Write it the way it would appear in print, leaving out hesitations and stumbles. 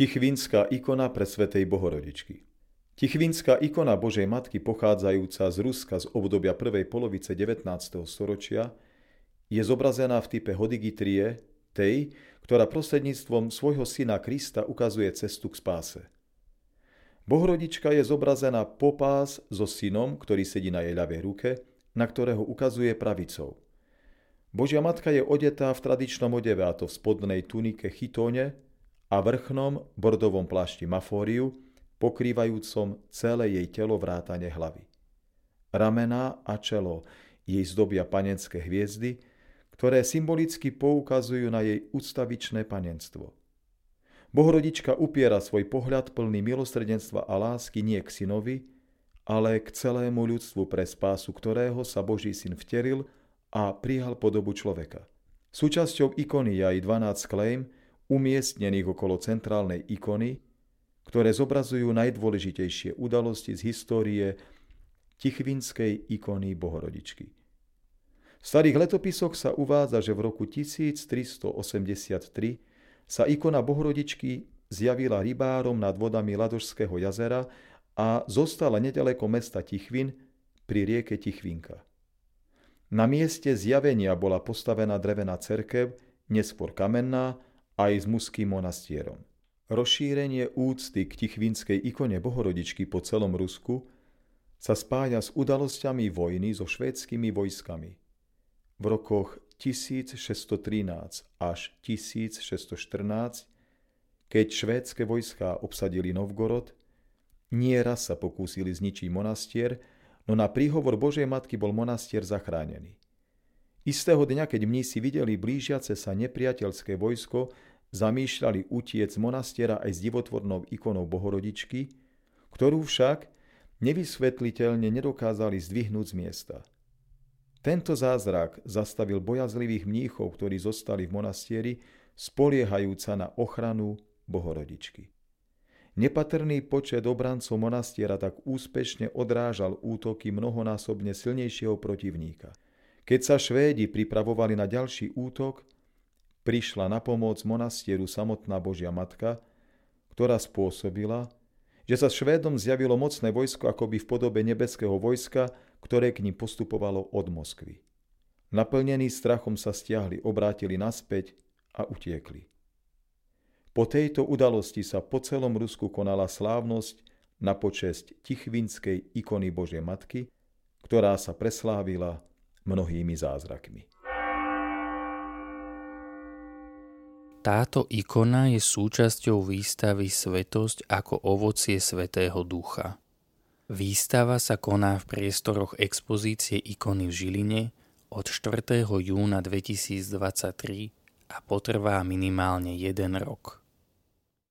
Tichvinská ikona Presvätej Bohorodičky. Tichvinská ikona Božej Matky pochádzajúca z Ruska z obdobia prvej polovice 19. storočia je zobrazená v type Hodigitrie, tej, ktorá prostredníctvom svojho syna Krista ukazuje cestu k spáse. Bohorodička je zobrazená popás so synom, ktorý sedí na jej ľavej ruke, na ktorého ukazuje pravicou. Božia Matka je odetá v tradičnom odeve, a to v spodnej tunike Chitóne a vrchnom bordovom plášti mafóriu, pokrývajúcom celé jej telo vrátane hlavy. Ramená a čelo jej zdobia panenské hviezdy, ktoré symbolicky poukazujú na jej ústavičné panenstvo. Bohorodička upiera svoj pohľad plný milosrdenstva a lásky nie k synovi, ale k celému ľudstvu pre spásu, ktorého sa Boží syn vteril a prijal podobu človeka. Súčasťou ikony je aj 12 klejm, umiestnených okolo centrálnej ikony, ktoré zobrazujú najdôležitejšie udalosti z histórie Tichvinskej ikony Bohorodičky. V starých letopisoch sa uvádza, že v roku 1383 sa ikona Bohorodičky zjavila rybárom nad vodami Ladožského jazera a zostala nedaleko mesta Tichvin pri rieke Tichvinka. Na mieste zjavenia bola postavená drevená cerkev, neskôr kamenná, aj s mužským monastierom. Rozšírenie úcty k Tichvinskej ikone Bohorodičky po celom Rusku sa spája s udalosťami vojny so švédskymi vojskami. V rokoch 1613 až 1614, keď švédske vojská obsadili Novgorod, nieraz sa pokúsili zničiť monastier, no na príhovor Božej Matky bol monastier zachránený. Istého dňa, keď mnísi videli blížiace sa nepriateľské vojsko, zamýšľali utiec z monastiera aj s divotvornou ikonou Bohorodičky, ktorú však nevysvetliteľne nedokázali zdvihnúť z miesta. Tento zázrak zastavil bojazlivých mníchov, ktorí zostali v monastieri, spoliehajúca na ochranu Bohorodičky. Nepatrný počet obrancov monastiera tak úspešne odrážal útoky mnohonásobne silnejšieho protivníka. Keď sa Švédi pripravovali na ďalší útok, prišla na pomoc monastieru samotná Božia Matka, ktorá spôsobila, že sa Švédom zjavilo mocné vojsko akoby v podobe nebeského vojska, ktoré k nim postupovalo od Moskvy. Naplnení strachom sa stiahli, obrátili naspäť a utiekli. Po tejto udalosti sa po celom Rusku konala slávnosť na počesť Tichvinskej ikony Božej Matky, ktorá sa preslávila mnohými zázrakmi. Táto ikona je súčasťou výstavy Svätosť ako ovocie svätého ducha. Výstava sa koná v priestoroch expozície ikony v Žiline od 4. júna 2023 a potrvá minimálne 1 rok.